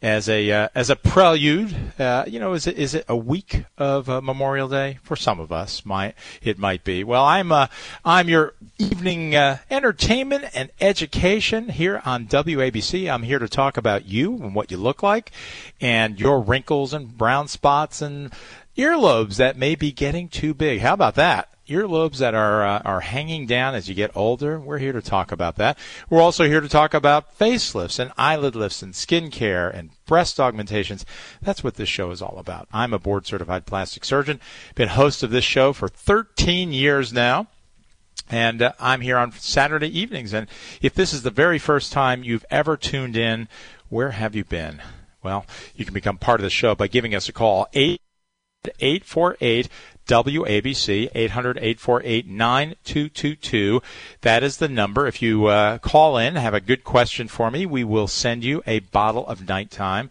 As a prelude, is it a week of Memorial Day for some of us? It might be. Well, I'm your evening entertainment and education here on WABC. I'm here to talk about you and what you look like, and your wrinkles and brown spots and earlobes that may be getting too big. How about that? Earlobes that are hanging down as you get older. We're here to talk about that. We're also here to talk about facelifts and eyelid lifts and skin care and breast augmentations. That's what this show is all about. I'm a board-certified plastic surgeon, been host of this show for 13 years now. And I'm here on Saturday evenings. And if this is the very first time you've ever tuned in, where have you been? Well, you can become part of the show by giving us a call, 848 WABC, 800-848-9222. That is the number. If you call in, have a good question for me, we will send you a bottle of Nighttime.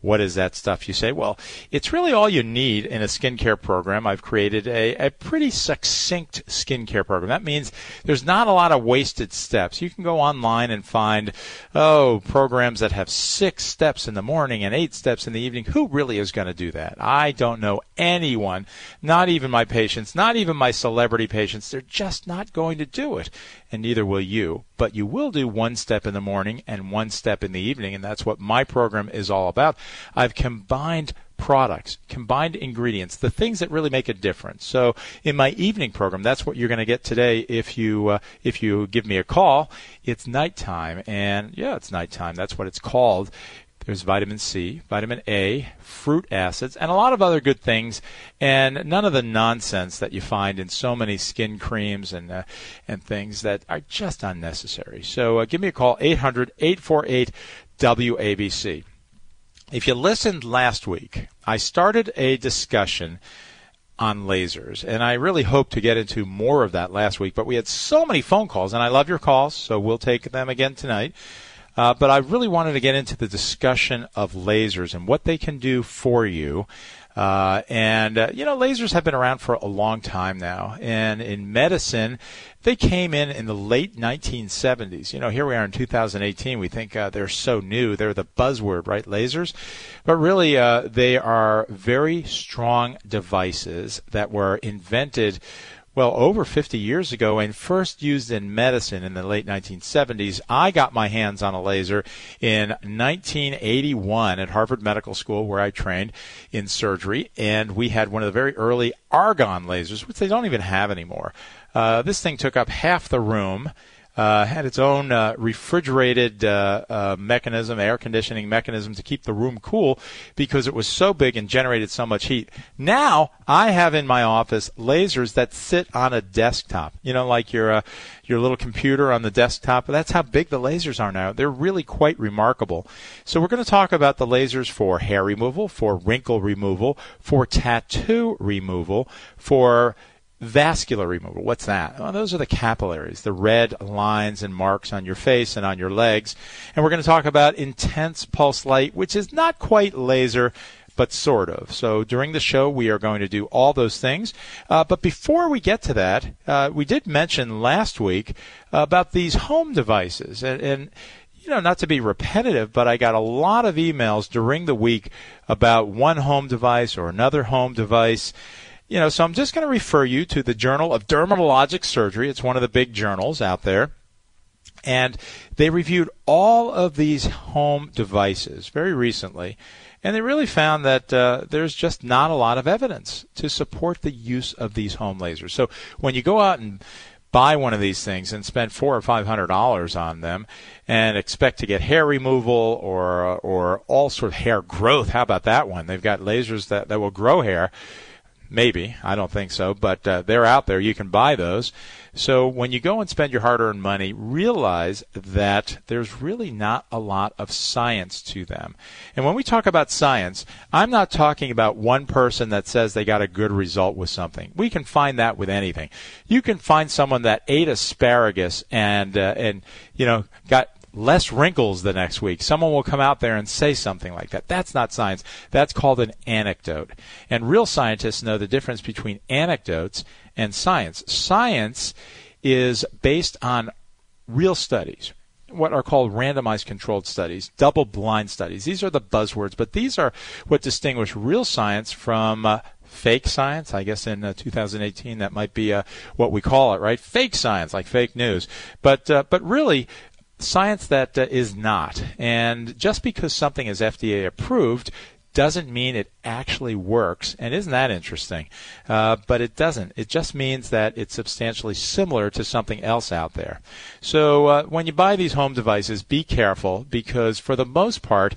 What is that stuff, you say? Well, it's really all you need in a skincare program. I've created a pretty succinct skincare program. That means there's not a lot of wasted steps. You can go online and find, programs that have 6 steps in the morning and 8 steps in the evening. Who really is going to do that? I don't know anyone, not even my patients, not even my celebrity patients. They're just not going to do it, and neither will you. But you will do 1 step in the morning and 1 step in the evening, and that's what my program is all about. I've combined products, combined ingredients, the things that really make a difference. So in my evening program, that's what you're going to get today if you give me a call. It's Nighttime, and yeah, it's Nighttime. That's what it's called. There's vitamin C, vitamin A, fruit acids, and a lot of other good things, and none of the nonsense that you find in so many skin creams and things that are just unnecessary. So give me a call, 800-848-WABC. If you listened last week, I started a discussion on lasers, and I really hope to get into more of that last week, but we had so many phone calls, and I love your calls, so we'll take them again tonight. But I really wanted to get into the discussion of lasers and what they can do for you. Lasers have been around for a long time now. And in medicine, they came in the late 1970s. You know, here we are in 2018. We think they're so new. They're the buzzword, right, lasers? But really, they are very strong devices that were invented over 50 years ago and first used in medicine in the late 1970s. I got my hands on a laser in 1981 at Harvard Medical School, where I trained in surgery, and we had one of the very early argon lasers, which they don't even have anymore. This thing took up half the room, had its own refrigerated mechanism, air conditioning mechanism to keep the room cool because it was so big and generated so much heat. Now I have in my office lasers that sit on a desktop, like your little computer on the desktop. That's how big the lasers are now. They're really quite remarkable. So we're going to talk about the lasers for hair removal, for wrinkle removal, for tattoo removal, for vascular removal. What's that? Well, those are the capillaries, the red lines and marks on your face and on your legs. And we're going to talk about intense pulse light, which is not quite laser, but sort of. So during the show, we are going to do all those things. But before we get to that, we did mention last week about these home devices. And you know, not to be repetitive, but I got a lot of emails during the week about one home device or another home device. You know, so I'm just going to refer you to the Journal of Dermatologic Surgery. It's one of the big journals out there. And they reviewed all of these home devices very recently. And they really found that there's just not a lot of evidence to support the use of these home lasers. So when you go out and buy one of these things and spend $400 or $500 on them and expect to get hair removal or all sort of hair growth, how about that one? They've got lasers that will grow hair. Maybe. I don't think so. But they're out there. You can buy those. So when you go and spend your hard-earned money, realize that there's really not a lot of science to them. And when we talk about science, I'm not talking about one person that says they got a good result with something. We can find that with anything. You can find someone that ate asparagus and you know, got less wrinkles the next week. Someone will come out there and say something like that. That's not science. That's called an anecdote. And real scientists know the difference between anecdotes and science. Science is based on real studies, what are called randomized controlled studies, double-blind studies. These are the buzzwords, but these are what distinguish real science from fake science. I guess in 2018 that might be what we call it, right? Fake science, like fake news. But really, science that is not. And just because something is FDA approved doesn't mean it actually works. And isn't that interesting? But it doesn't. It just means that it's substantially similar to something else out there. So when you buy these home devices, be careful, because for the most part,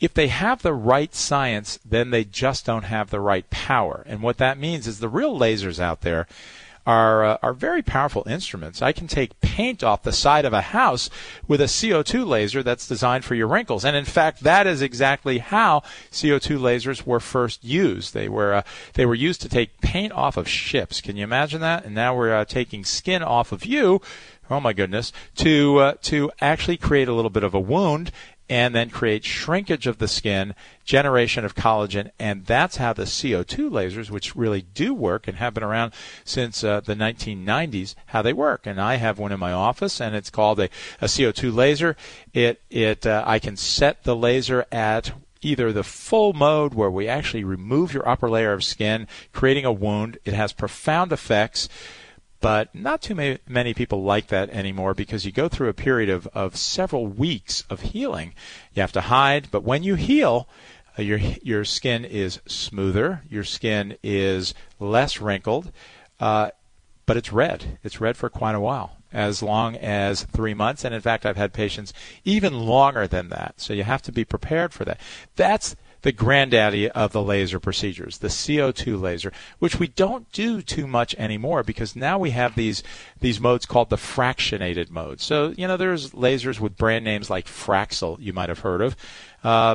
if they have the right science, then they just don't have the right power. And what that means is the real lasers out there are very powerful instruments. I can take paint off the side of a house with a CO2 laser that's designed for your wrinkles. And in fact, that is exactly how CO2 lasers were first used. They were used to take paint off of ships. Can you imagine that? And now we're taking skin off of you. Oh my goodness! To actually create a little bit of a wound, and then create shrinkage of the skin, generation of collagen, and that's how the CO2 lasers, which really do work and have been around since the 1990s, how they work. And I have one in my office, and it's called a CO2 laser. I can set the laser at either the full mode, where we actually remove your upper layer of skin, creating a wound. It has profound effects. But not too many people like that anymore, because you go through a period of several weeks of healing. You have to hide, but when you heal, your skin is smoother, your skin is less wrinkled, but it's red. It's red for quite a while, as long as 3 months. And in fact, I've had patients even longer than that. So you have to be prepared for that. That's the granddaddy of the laser procedures, the CO2 laser, which we don't do too much anymore, because now we have these modes called the fractionated modes. So, you know, there's lasers with brand names like Fraxel you might have heard of,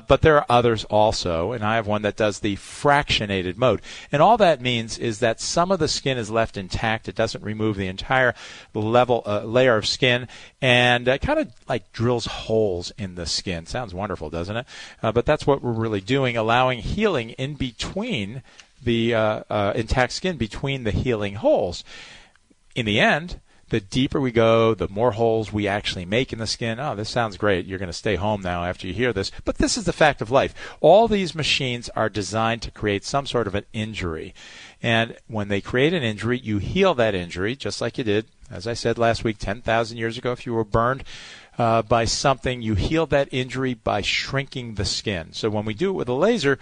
but there are others also, and I have one that does the fractionated mode. And all that means is that some of the skin is left intact. It doesn't remove the entire layer of skin, and it kind of like drills holes in the skin. Sounds wonderful, doesn't it? But that's what we're really doing. Allowing healing in between the intact skin, between the healing holes. In the end, the deeper we go, the more holes we actually make in the skin. Oh, this sounds great. You're going to stay home now after you hear this. But this is the fact of life. All these machines are designed to create some sort of an injury. And when they create an injury, you heal that injury just like you did, as I said last week, 10,000 years ago, if you were burned by something, you heal that injury by shrinking the skin. So when we do it with a laser,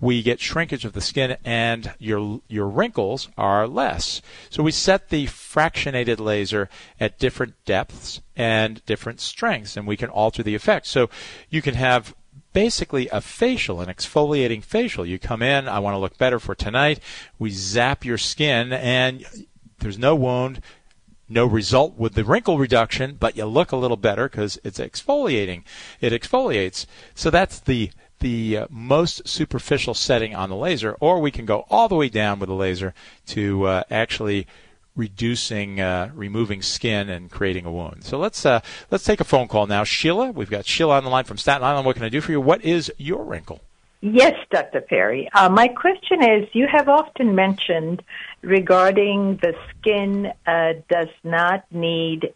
we get shrinkage of the skin, and your wrinkles are less. So we set the fractionated laser at different depths and different strengths, and we can alter the effect. So you can have basically a facial, an exfoliating facial. You come in, I want to look better for tonight. We zap your skin, and there's no wound. No result with the wrinkle reduction, but you look a little better because it's exfoliating. It exfoliates. So that's the most superficial setting on the laser. Or we can go all the way down with the laser to actually reducing, removing skin and creating a wound. So let's take a phone call now. Sheila, we've got Sheila on the line from Staten Island. What can I do for you? What is your wrinkle? Yes, Dr. Perry. My question is, you have often mentioned regarding the skin does not need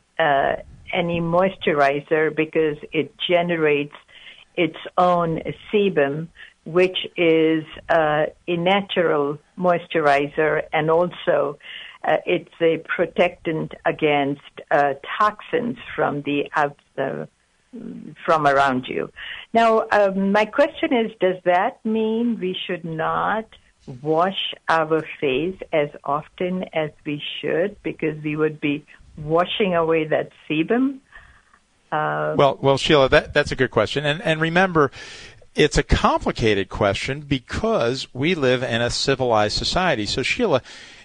any moisturizer because it generates its own sebum, which is a natural moisturizer, and also it's a protectant against toxins from the from around you. Now, my question is, does that mean we should not wash our face as often as we should because we would be washing away that sebum? Well, Sheila, that's a good question. And remember, it's a complicated question because we live in a civilized society. So, Sheila,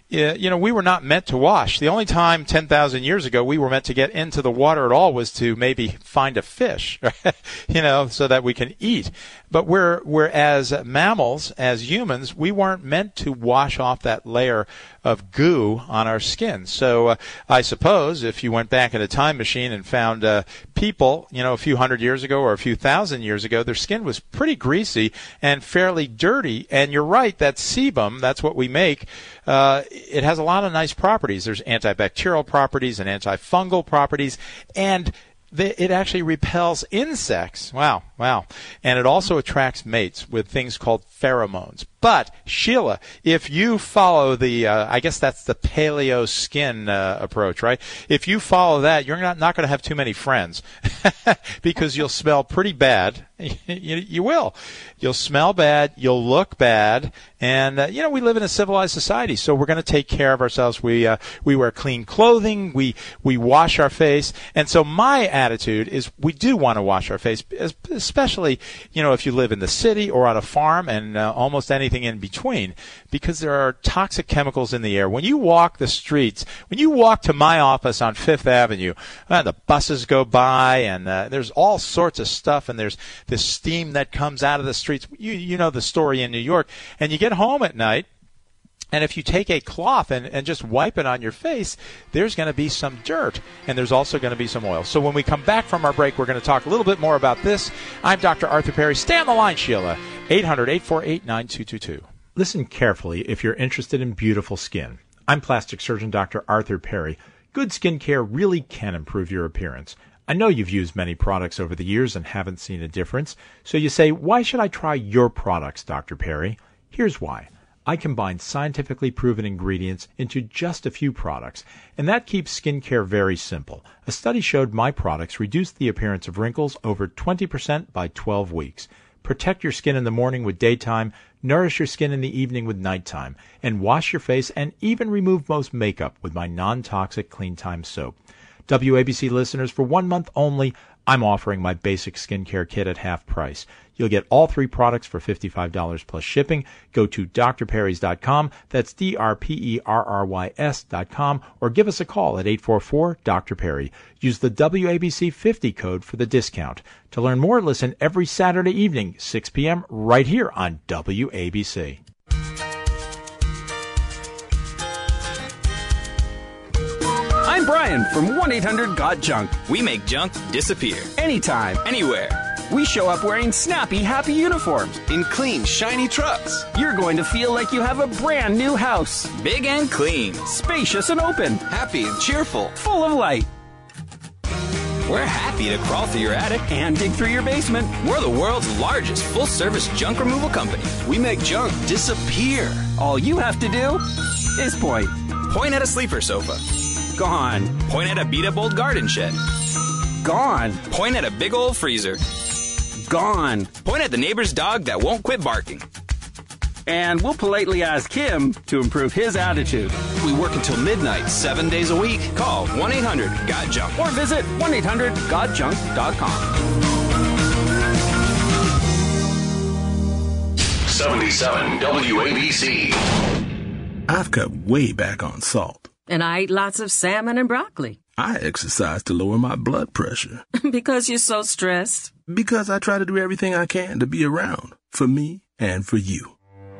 you know, we were not meant to wash. The only time 10,000 years ago we were meant to get into the water at all was to maybe find a fish, right? You know, so that we can eat. But we're as mammals, as humans, we weren't meant to wash off that layer of goo on our skin. So I suppose if you went back in a time machine and found people, you know, a few hundred years ago or a few thousand years ago, their skin was pretty greasy and fairly dirty. And you're right, that sebum, that's what we make. It has a lot of nice properties. There's antibacterial properties and antifungal properties, and it actually repels insects. Wow. And it also attracts mates with things called pheromones. But, Sheila, if you follow the, I guess that's the paleo skin approach, right? If you follow that, you're not going to have too many friends because you'll smell pretty bad. You will. You'll smell bad. You'll look bad. And, you know, we live in a civilized society, so we're going to take care of ourselves. We wear clean clothing. We wash our face. And so my attitude is we do want to wash our face, especially, you know, if you live in the city or on a farm and almost anything in between, because there are toxic chemicals in the air. When you walk the streets, when you walk to my office on Fifth Avenue, the buses go by and there's all sorts of stuff, and there's the steam that comes out of the streets. You know the story in New York. And you get home at night, and if you take a cloth and just wipe it on your face, there's going to be some dirt, and there's also going to be some oil. So when we come back from our break, we're going to talk a little bit more about this. I'm Dr. Arthur Perry. Stay on the line, Sheila. 800-848-9222. Listen carefully if you're interested in beautiful skin. I'm plastic surgeon Dr. Arthur Perry. Good skin care really can improve your appearance. I know you've used many products over the years and haven't seen a difference. So you say, why should I try your products, Dr. Perry? Here's why. I combine scientifically proven ingredients into just a few products, and that keeps skincare very simple. A study showed my products reduced the appearance of wrinkles over 20% by 12 weeks. Protect your skin in the morning with daytime, nourish your skin in the evening with nighttime, and wash your face and even remove most makeup with my non-toxic Clean Time soap. WABC listeners, for 1 month only, I'm offering my basic skincare kit at half price. You'll get all three products for $55 plus shipping. Go to drperrys.com, that's drperrys.com, or give us a call at 844-DOCTOR-PERRY. Use the WABC50 code for the discount. To learn more, listen every Saturday evening, 6 p.m., right here on WABC. I'm Brian from 1-800-GOT-JUNK. We make junk disappear. Anytime, anywhere. We show up wearing snappy, happy uniforms. In clean, shiny trucks. You're going to feel like you have a brand new house. Big and clean. Spacious and open. Happy and cheerful. Full of light. We're happy to crawl through your attic and dig through your basement. We're the world's largest full-service junk removal company. We make junk disappear. All you have to do is point. Point at a sleeper sofa. Gone. Point at a beat-up old garden shed. Gone. Point at a big old freezer. Gone. Point at the neighbor's dog that won't quit barking. And we'll politely ask him to improve his attitude. We work until midnight, 7 days a week. Call 1-800-GOT-JUNK or visit 1-800-GOT-JUNK.com. 77 WABC. I've cut way back on salt. And I ate lots of salmon and broccoli. I exercise to lower my blood pressure. Because you're so stressed. Because I try to do everything I can to be around for me and for you.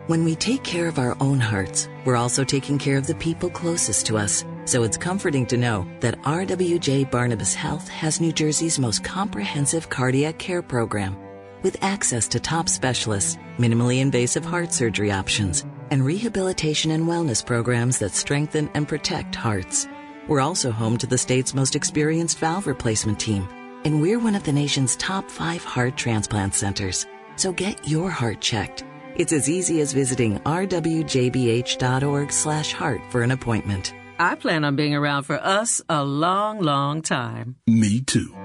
When we take care of our own hearts, we're also taking care of the people closest to us. So it's comforting to know that RWJ Barnabas Health has New Jersey's most comprehensive cardiac care program, with access to top specialists, minimally invasive heart surgery options, and rehabilitation and wellness programs that strengthen and protect hearts. We're also home to the state's most experienced valve replacement team, and we're one of the nation's top 5 heart transplant centers. So get your heart checked. It's as easy as visiting rwjbh.org/heart for an appointment. I plan on being around for us a long, long time. Me too.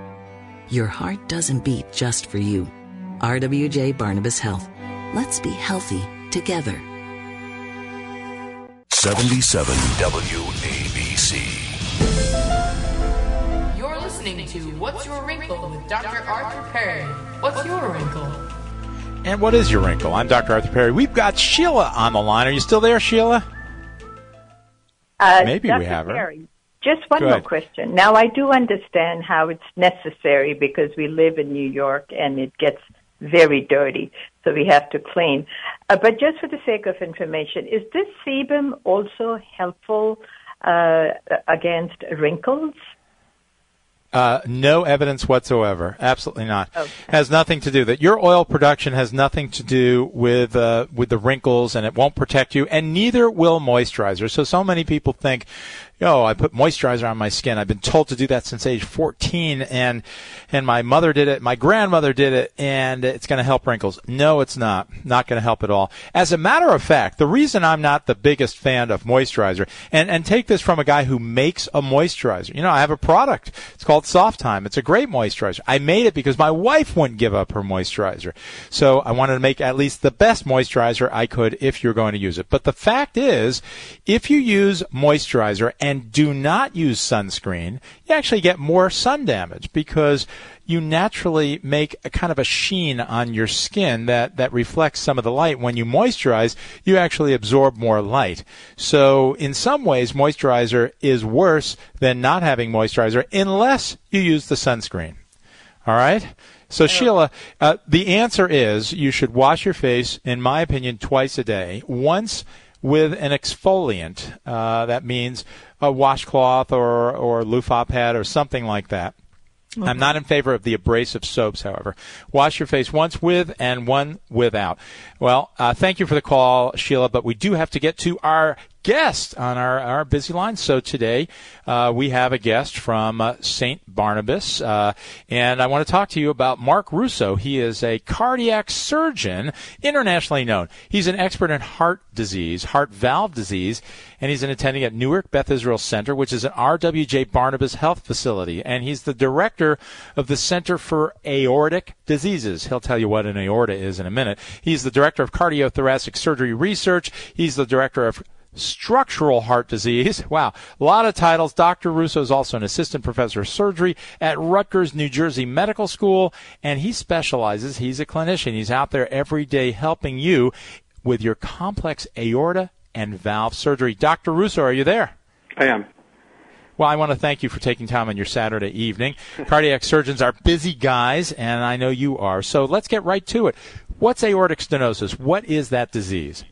Your heart doesn't beat just for you. RWJ Barnabas Health. Let's be healthy together. 77 WABC. You're listening to What's Your Wrinkle with Dr. Arthur Perry. What's your wrinkle? And what is your wrinkle? I'm Dr. Arthur Perry. We've got Sheila on the line. Are you still there, Sheila? Maybe Dr. we have her. Perry, just one more question. Now, I do understand how it's necessary because we live in New York and it gets very dirty, so we have to clean. But just for the sake of information, is this sebum also helpful against wrinkles? No evidence whatsoever. Absolutely not. Okay. Has nothing to do that. Your oil production has nothing to do with the wrinkles, and it won't protect you, and neither will moisturizer. So many people think, oh, I put moisturizer on my skin. I've been told to do that since age 14, and my mother did it, my grandmother did it, and it's going to help wrinkles. No, it's not. Not going to help at all. As a matter of fact, the reason I'm not the biggest fan of moisturizer, and take this from a guy who makes a moisturizer. You know, I have a product. It's called Softime. It's a great moisturizer. I made it because my wife wouldn't give up her moisturizer. So I wanted to make at least the best moisturizer I could if you're going to use it. But the fact is, if you use moisturizer and do not use sunscreen, you actually get more sun damage because you naturally make a kind of a sheen on your skin that reflects some of the light. When you moisturize, you actually absorb more light. So in some ways, moisturizer is worse than not having moisturizer unless you use the sunscreen. All right? So, Sheila, the answer is you should wash your face, in my opinion, twice a day. Once with an exfoliant. That means a washcloth or loofah pad or something like that. Okay. I'm not in favor of the abrasive soaps, however. Wash your face once with and one without. Well, thank you for the call, Sheila, but we do have to get to our guest on our busy line. So today we have a guest from St. Barnabas, and I want to talk to you about Mark Russo. He is a cardiac surgeon, internationally known. He's an expert in heart disease, heart valve disease, and he's an attending at Newark Beth Israel Center, which is an RWJ Barnabas Health facility, and he's the director of the Center for Aortic Diseases. He'll tell you what an aorta is in a minute. He's the director of cardiothoracic surgery research. He's the director of structural heart disease. Wow. A lot of titles. Dr. Russo is also an assistant professor of surgery at Rutgers, New Jersey Medical School, and he specializes. He's a clinician. He's out there every day helping you with your complex aorta and valve surgery. Dr. Russo, are you there? I am. Well, I want to thank you for taking time on your Saturday evening. Cardiac surgeons are busy guys, and I know you are. So let's get right to it. What's aortic stenosis? What is that disease?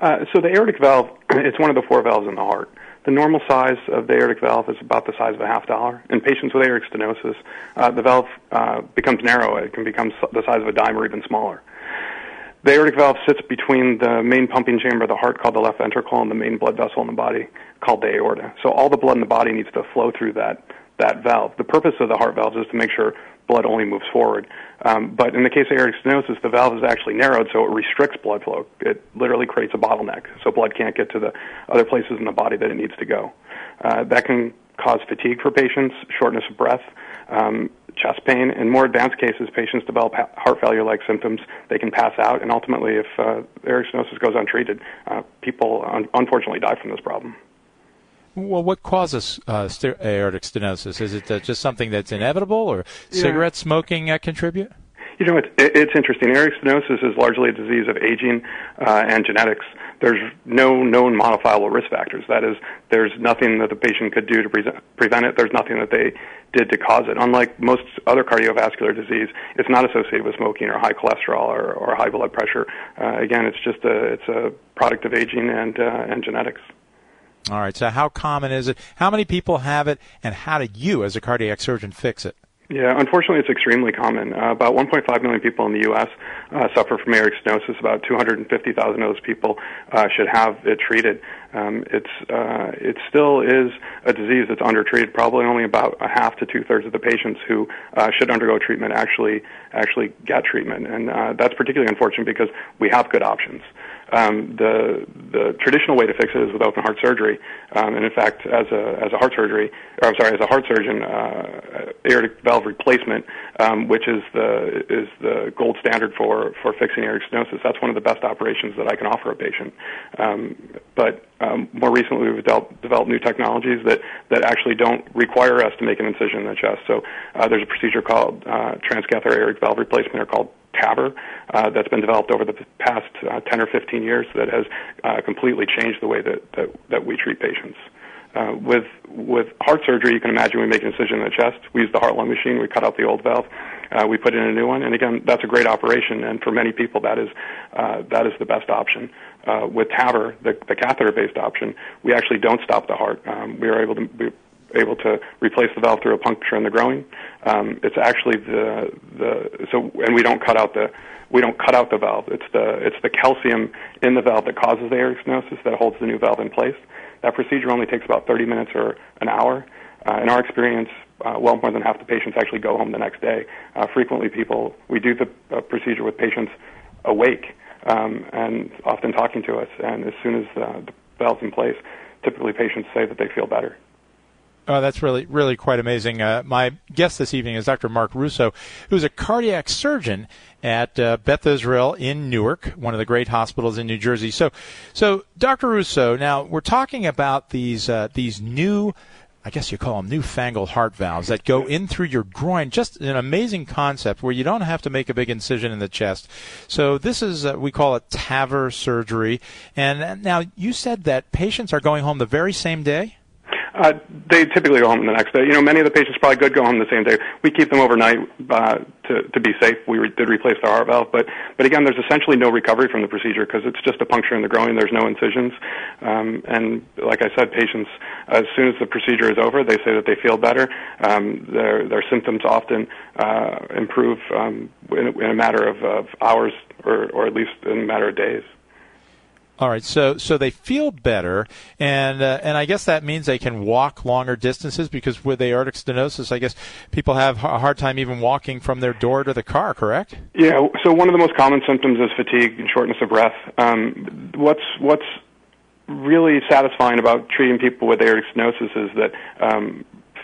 So the aortic valve, it's one of the 4 valves in the heart. The normal size of the aortic valve is about the size of a $50. In patients with aortic stenosis, the valve becomes narrow. It can become the size of a dime or even smaller. The aortic valve sits between the main pumping chamber of the heart, called the left ventricle, and the main blood vessel in the body, called the aorta. So all the blood in the body needs to flow through that valve. The purpose of the heart valves is to make sure blood only moves forward. But in the case of aortic stenosis, the valve is actually narrowed, so it restricts blood flow. It literally creates a bottleneck, so blood can't get to the other places in the body that it needs to go. That can cause fatigue for patients, shortness of breath, chest pain. In more advanced cases, patients develop heart failure-like symptoms. They can pass out, and ultimately, if aortic stenosis goes untreated, people unfortunately die from this problem. Well, what causes aortic stenosis? Is it just something that's inevitable, or cigarette smoking contribute? You know, it's interesting. Aortic stenosis is largely a disease of aging and genetics. There's no known modifiable risk factors. That is, there's nothing that the patient could do to prevent it. There's nothing that they did to cause it. Unlike most other cardiovascular disease, it's not associated with smoking or high cholesterol or high blood pressure. Again, it's just it's a product of aging and genetics. All right, so how common is it? How many people have it, and how do you, as a cardiac surgeon, fix it? Yeah, unfortunately, it's extremely common. About 1.5 million people in the U.S. Suffer from aortic stenosis. About 250,000 of those people should have it treated. It still is a disease that's undertreated. Probably only about a half to two-thirds of the patients who should undergo treatment actually get treatment, and that's particularly unfortunate because we have good options. The traditional way to fix it is with open heart surgery, and in fact, as a heart surgeon, aortic valve replacement, which is the gold standard for fixing aortic stenosis. That's one of the best operations that I can offer a patient. But more recently, we've developed new technologies that actually don't require us to make an incision in the chest. So there's a procedure called transcatheter aortic valve replacement, or called TAVR, that's been developed over the past 10 or 15 years that has completely changed the way that we treat patients. With heart surgery, you can imagine we make an incision in the chest. We use the heart-lung machine. We cut out the old valve. We put in a new one. And again, that's a great operation. And for many people, that is the best option. With TAVR, the catheter-based option, we actually don't stop the heart. We are able to replace the valve through a puncture in the groin. It's actually and we don't cut out the valve. It's the calcium in the valve that causes the aortic stenosis that holds the new valve in place. That procedure only takes about 30 minutes or an hour. In our experience, well more than half the patients actually go home the next day. Frequently, we do the procedure with patients awake and often talking to us. And as soon as the valve's in place, typically patients say that they feel better. Oh, that's really, really quite amazing. My guest this evening is Dr. Mark Russo, who's a cardiac surgeon at Beth Israel in Newark, one of the great hospitals in New Jersey. So Dr. Russo, now we're talking about these new, I guess you call them newfangled heart valves that go in through your groin. Just an amazing concept where you don't have to make a big incision in the chest. So this is, we call it TAVR surgery. And now you said that patients are going home the very same day? They typically go home the next day. You know, many of the patients probably could go home the same day. We keep them overnight to be safe. We did replace the heart valve, but again, there's essentially no recovery from the procedure because it's just a puncture in the groin. There's no incisions, and like I said, patients, as soon as the procedure is over, they say that they feel better. Their symptoms often improve in a matter of hours or at least in a matter of days. All right, so they feel better, and I guess that means they can walk longer distances because with aortic stenosis, I guess people have a hard time even walking from their door to the car, correct? Yeah, so one of the most common symptoms is fatigue and shortness of breath. What's really satisfying about treating people with aortic stenosis is that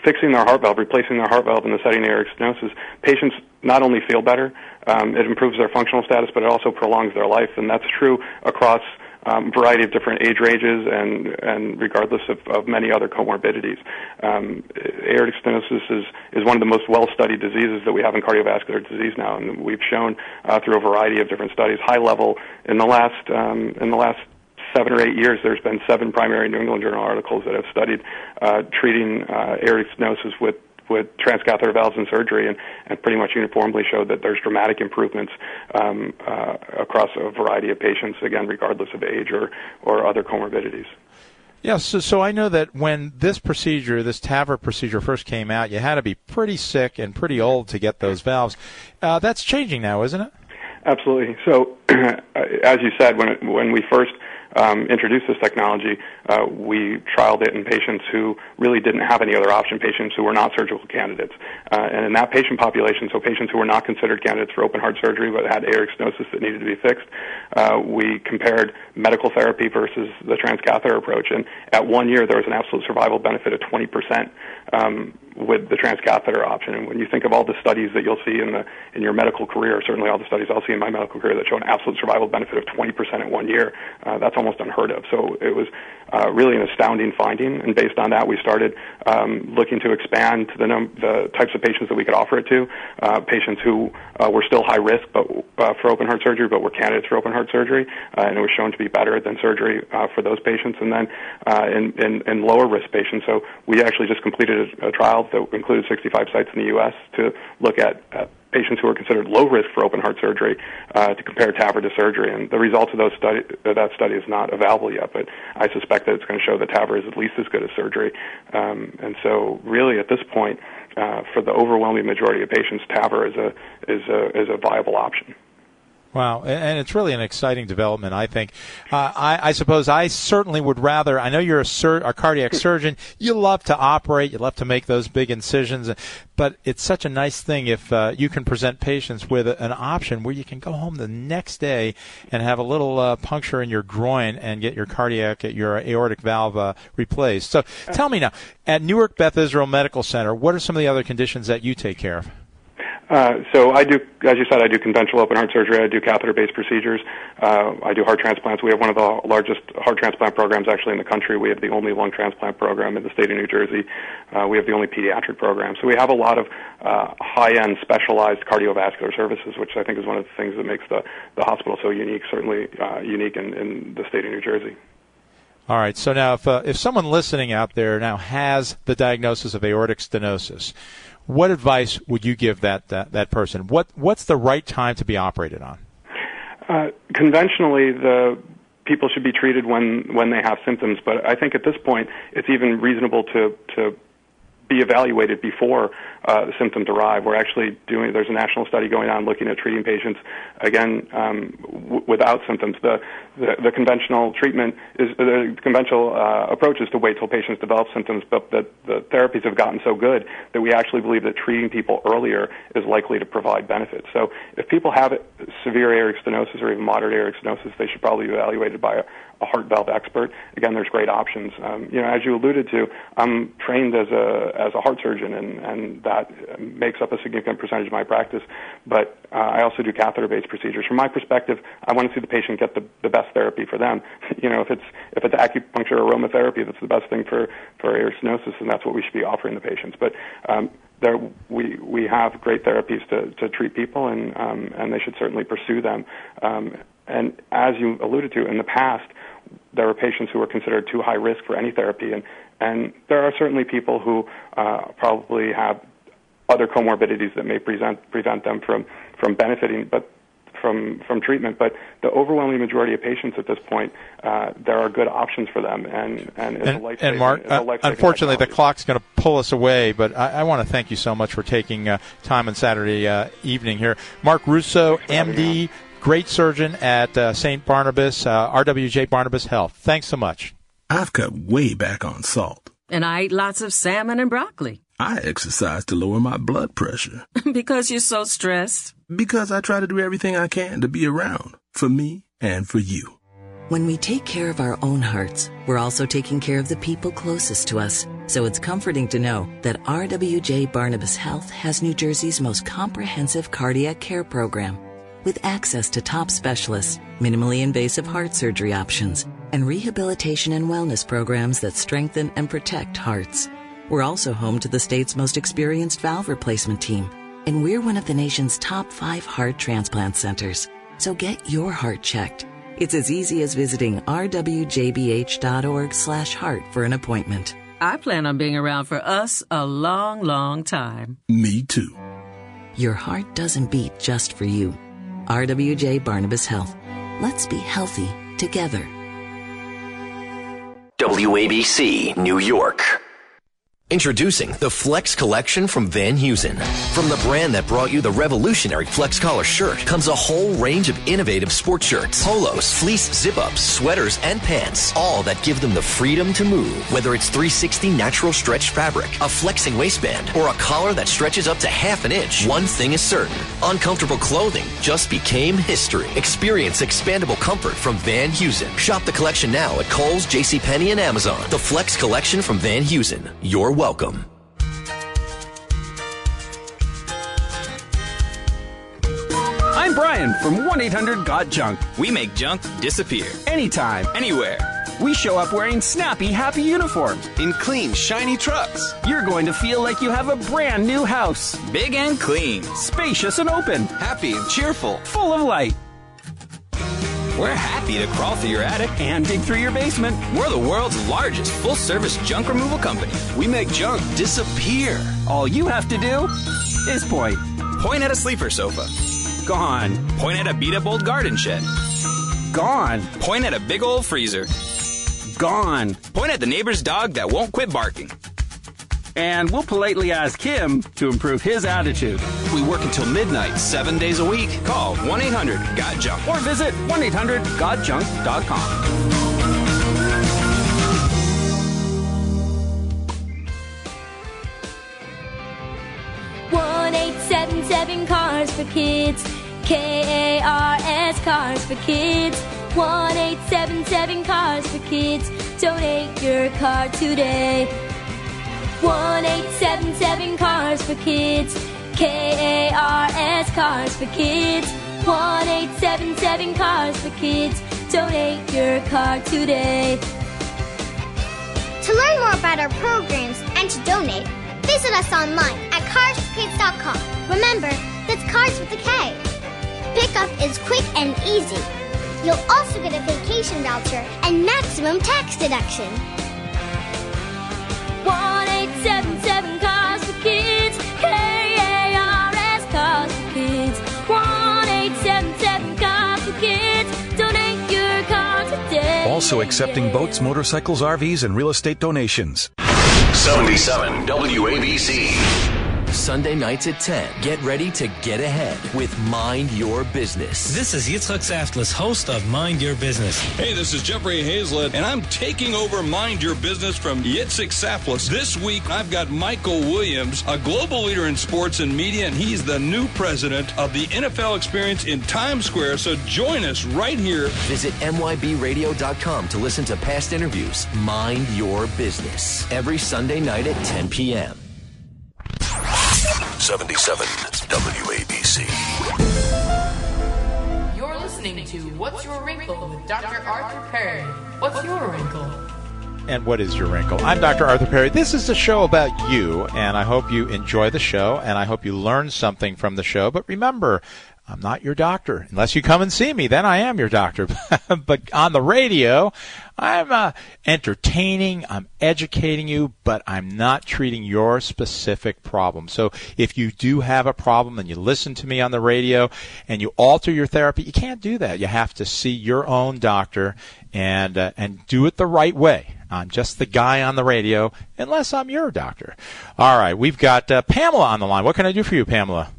fixing their heart valve, replacing their heart valve in the setting of aortic stenosis, patients not only feel better, it improves their functional status, but it also prolongs their life, and that's true across variety of different age ranges and regardless of many other comorbidities. Aortic stenosis is one of the most well-studied diseases that we have in cardiovascular disease now, and we've shown through a variety of different studies, high level, in the last 7 or 8 years, there's been 7 primary New England Journal articles that have studied treating aortic stenosis with transcatheter valves and surgery, and pretty much uniformly showed that there's dramatic improvements across a variety of patients, again, regardless of age or other comorbidities. Yeah, so I know that when this TAVR procedure first came out, you had to be pretty sick and pretty old to get those valves. That's changing now, isn't it? Absolutely. So, as you said, when we first introduced this technology, we trialed it in patients who really didn't have any other option, patients who were not surgical candidates. And in that patient population, so patients who were not considered candidates for open heart surgery but had aortic stenosis that needed to be fixed, we compared medical therapy versus the transcatheter approach. And at 1 year, there was an absolute survival benefit of 20%. With the transcatheter option. And when you think of all the studies that you'll see in your medical career, certainly all the studies I'll see in my medical career that show an absolute survival benefit of 20% at 1 year, that's almost unheard of. So it was really an astounding finding, and based on that we started looking to expand the types of patients that we could offer it to, patients who were still high risk but for open heart surgery but were candidates for open heart surgery, and it was shown to be better than surgery for those patients, and then in lower risk patients. So we actually just completed a trial that included 65 sites in the U.S. to look at patients who are considered low risk for open heart surgery to compare TAVR to surgery. And the results of that study is not available yet, but I suspect that it's going to show that TAVR is at least as good as surgery. And so really at this point, for the overwhelming majority of patients, TAVR is a viable option. Wow, and it's really an exciting development, I think. I suppose I certainly would rather, I know you're a cardiac surgeon, you love to operate, you love to make those big incisions, but it's such a nice thing if you can present patients with an option where you can go home the next day and have a little puncture in your groin and get your aortic valve replaced. So tell me now, at Newark Beth Israel Medical Center, what are some of the other conditions that you take care of? So I do, as you said, I do conventional open heart surgery. I do catheter-based procedures. I do heart transplants. We have one of the largest heart transplant programs actually in the country. We have the only lung transplant program in the state of New Jersey. We have the only pediatric program. So we have a lot of high-end specialized cardiovascular services, which I think is one of the things that makes the hospital so unique, certainly unique in the state of New Jersey. All right. So now if someone listening out there now has the diagnosis of aortic stenosis, what advice would you give that person? What's the right time to be operated on? Conventionally, the people should be treated when they have symptoms, but I think at this point it's even reasonable to be evaluated before the symptoms arrive. We're actually there's a national study going on looking at treating patients, again, without symptoms. The conventional treatment is, the conventional approach is to wait till patients develop symptoms, but the therapies have gotten so good that we actually believe that treating people earlier is likely to provide benefits. So if people have severe aortic stenosis or even moderate aortic stenosis, they should probably be evaluated by a heart valve expert. Again, there's great options. As you alluded to, I'm trained as a heart surgeon, and that makes up a significant percentage of my practice. But I also do catheter-based procedures. From my perspective, I want to see the patient get the best therapy for them. If it's acupuncture or aromatherapy, that's the best thing for aortic stenosis, and that's what we should be offering the patients. But we have great therapies to treat people, and they should certainly pursue them. And as you alluded to, in the past, there were patients who were considered too high risk for any therapy, and there are certainly people who probably have other comorbidities that may prevent them from benefiting, but from treatment. But the overwhelming majority of patients at this point, there are good options for them, and it's a life-saving. And Mark, unfortunately, the clock's going to pull us away, but I want to thank you so much for taking time on Saturday evening here, Mark Russo, MD. Great surgeon at St. Barnabas, RWJ Barnabas Health. Thanks so much. I've cut way back on salt. And I eat lots of salmon and broccoli. I exercise to lower my blood pressure. Because you're so stressed. Because I try to do everything I can to be around for me and for you. When we take care of our own hearts, we're also taking care of the people closest to us. So it's comforting to know that RWJ Barnabas Health has New Jersey's most comprehensive cardiac care program, with access to top specialists, minimally invasive heart surgery options, and rehabilitation and wellness programs that strengthen and protect hearts. We're also home to the state's most experienced valve replacement team, and we're one of the nation's top 5 heart transplant centers. So get your heart checked. It's as easy as visiting rwjbh.org/heart for an appointment. I plan on being around for us a long, long time. Me too. Your heart doesn't beat just for you. RWJ Barnabas Health. Let's be healthy together. WABC, New York. Introducing the Flex Collection from Van Heusen. From the brand that brought you the revolutionary Flex Collar shirt comes a whole range of innovative sports shirts, polos, fleece zip-ups, sweaters, and pants, all that give them the freedom to move. Whether it's 360 natural stretch fabric, a flexing waistband, or a collar that stretches up to half an inch, one thing is certain. Uncomfortable clothing just became history. Experience expandable comfort from Van Heusen. Shop the collection now at Kohl's, JCPenney, and Amazon. The Flex Collection from Van Heusen. Your welcome. I'm Brian from 1-800-GOT-JUNK. We make junk disappear. Anytime, anywhere. We show up wearing snappy, happy uniforms. In clean, shiny trucks. You're going to feel like you have a brand new house. Big and clean. Spacious and open. Happy and cheerful. Full of light. We're happy to crawl through your attic and dig through your basement. We're the world's largest full-service junk removal company. We make junk disappear. All you have to do is point. Point at a sleeper sofa. Gone. Point at a beat-up old garden shed. Gone. Point at a big old freezer. Gone. Point at the neighbor's dog that won't quit barking. And we'll politely ask him to improve his attitude. We work until midnight, 7 days a week. Call 1-800-GOT-JUNK or visit 1-800-GOT-JUNK.com. Cars for Kids, K-A-R-S, Cars for Kids, 1-877 Cars for Kids, donate your car today. 1-877 Cars for Kids, K-A-R-S, Cars for Kids, 1-877 Cars for Kids, donate your car today. To learn more about our programs and to donate, visit us online at carsforkids.com. Remember, that's Cars with a K. Pickup is quick and easy. You'll also get a vacation voucher and maximum tax deduction. 1-877 Cars for Kids. K-A-R-S, Cars for Kids. 1-877 Cars for Kids. Donate your car today. Also accepting boats, motorcycles, RVs, and real estate donations. 77 WABC. Sunday nights at 10. Get ready to get ahead with Mind Your Business. This is Yitzhak Saflas, host of Mind Your Business. Hey, this is Jeffrey Hazlett, and I'm taking over Mind Your Business from Yitzhak Saflas. This week, I've got Michael Williams, a global leader in sports and media, and he's the new president of the NFL Experience in Times Square. So join us right here. Visit mybradio.com to listen to past interviews. Mind Your Business. Every Sunday night at 10 p.m. 77 WABC. You're listening to What's Your Wrinkle with Dr. Arthur Perry. What's your wrinkle? And what is your wrinkle? I'm Dr. Arthur Perry. This is a show about you, and I hope you enjoy the show, and I hope you learn something from the show. But remember, I'm not your doctor. Unless you come and see me, then I am your doctor. But on the radio, I'm entertaining, I'm educating you, but I'm not treating your specific problem. So if you do have a problem and you listen to me on the radio and you alter your therapy, you can't do that. You have to see your own doctor and do it the right way. I'm just the guy on the radio, unless I'm your doctor. All right, we've got Pamela on the line. What can I do for you, Pamela?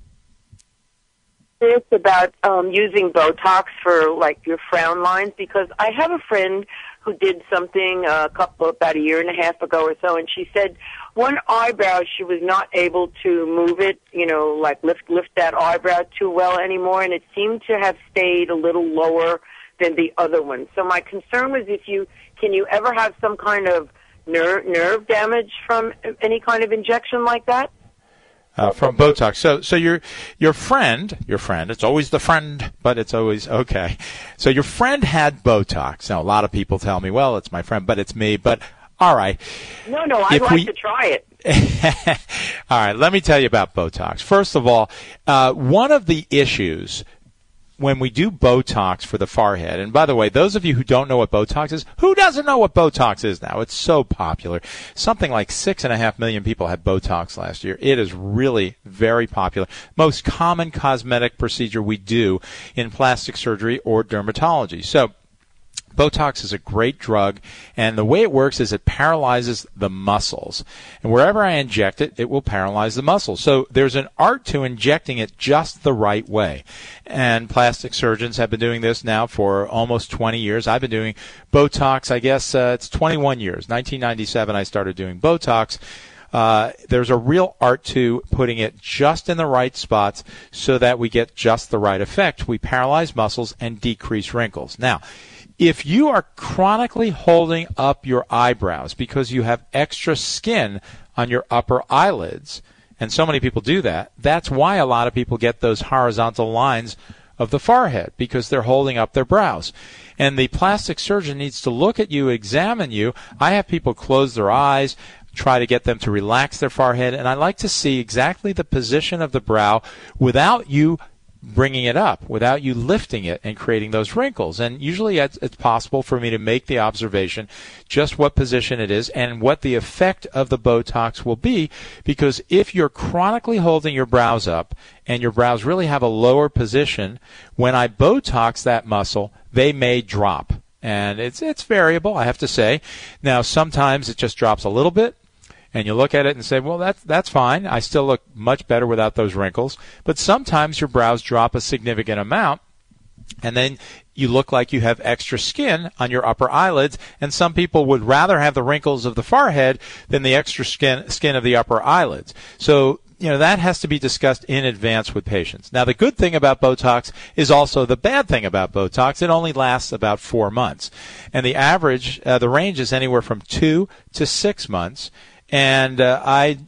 It's about using Botox for, like, your frown lines, because I have a friend who did something about a year and a half ago or so, and she said one eyebrow, she was not able to move it, you know, like lift that eyebrow too well anymore, and it seemed to have stayed a little lower than the other one. So my concern was, if you can you ever have some kind of nerve damage from any kind of injection like that? From Botox. So your friend, it's always the friend, but it's always okay. So your friend had Botox. Now, a lot of people tell me, well, it's my friend, but it's me, but all right. No, I'd like to try it. All right, let me tell you about Botox. First of all, one of the issues when we do Botox for the forehead, and by the way, those of you who don't know what Botox is, who doesn't know what Botox is now? It's so popular. Something like 6.5 million people had Botox last year. It is really very popular. Most common cosmetic procedure we do in plastic surgery or dermatology. So Botox is a great drug, and the way it works is it paralyzes the muscles. And wherever I inject it, it will paralyze the muscles. So there's an art to injecting it just the right way. And plastic surgeons have been doing this now for almost 20 years. I've been doing Botox, I guess it's 21 years. 1997 I started doing Botox. There's a real art to putting it just in the right spots so that we get just the right effect. We paralyze muscles and decrease wrinkles. Now, if you are chronically holding up your eyebrows because you have extra skin on your upper eyelids, and so many people do that, that's why a lot of people get those horizontal lines of the forehead, because they're holding up their brows. And the plastic surgeon needs to look at you, examine you. I have people close their eyes, try to get them to relax their forehead, and I like to see exactly the position of the brow without you bringing it up, without you lifting it and creating those wrinkles. And usually it's possible for me to make the observation just what position it is and what the effect of the Botox will be, because if you're chronically holding your brows up and your brows really have a lower position, when I Botox that muscle, they may drop. And it's variable, I have to say. Now, sometimes it just drops a little bit, and you look at it and say, well, that's fine. I still look much better without those wrinkles. But sometimes your brows drop a significant amount, and then you look like you have extra skin on your upper eyelids, and some people would rather have the wrinkles of the forehead than the extra skin of the upper eyelids. So, you know, that has to be discussed in advance with patients. Now, the good thing about Botox is also the bad thing about Botox. It only lasts about 4 months. And the average, the range is anywhere from 2 to 6 months. And I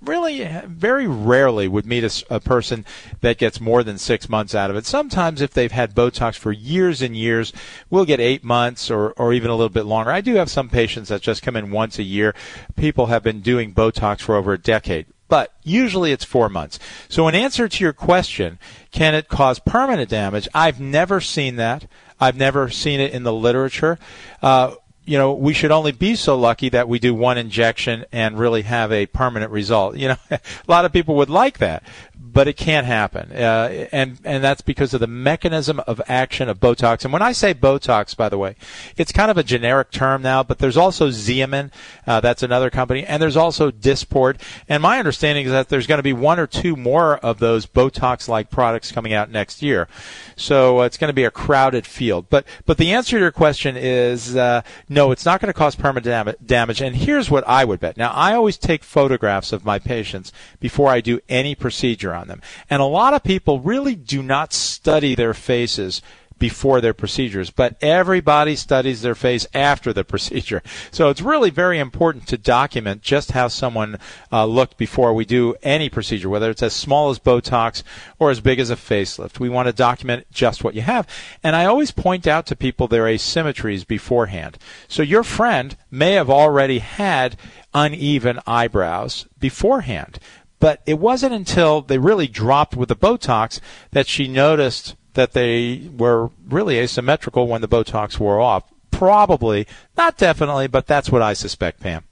really very rarely would meet a person that gets more than 6 months out of it. Sometimes if they've had Botox for years and years, we'll get 8 months or even a little bit longer. I do have some patients that just come in once a year. People have been doing Botox for over a decade. But usually it's 4 months. So in answer to your question, can it cause permanent damage? I've never seen that. I've never seen it in the literature. You know, we should only be so lucky that we do one injection and really have a permanent result. You know, a lot of people would like that, but it can't happen. And that's because of the mechanism of action of Botox. And when I say Botox, by the way, it's kind of a generic term now, but there's also Xeomin. That's another company. And there's also Dysport. And my understanding is that there's going to be 1 or 2 more of those Botox-like products coming out next year. So it's going to be a crowded field. But the answer to your question is, no, it's not going to cause permanent damage, and here's what I would bet. Now, I always take photographs of my patients before I do any procedure on them, and a lot of people really do not study their faces before their procedures, but everybody studies their face after the procedure. So it's really very important to document just how someone looked before we do any procedure, whether it's as small as Botox or as big as a facelift. We want to document just what you have. And I always point out to people their asymmetries beforehand. So your friend may have already had uneven eyebrows beforehand, but it wasn't until they really dropped with the Botox that she noticed that they were really asymmetrical when the Botox wore off. Probably, not definitely, but that's what I suspect, Pam.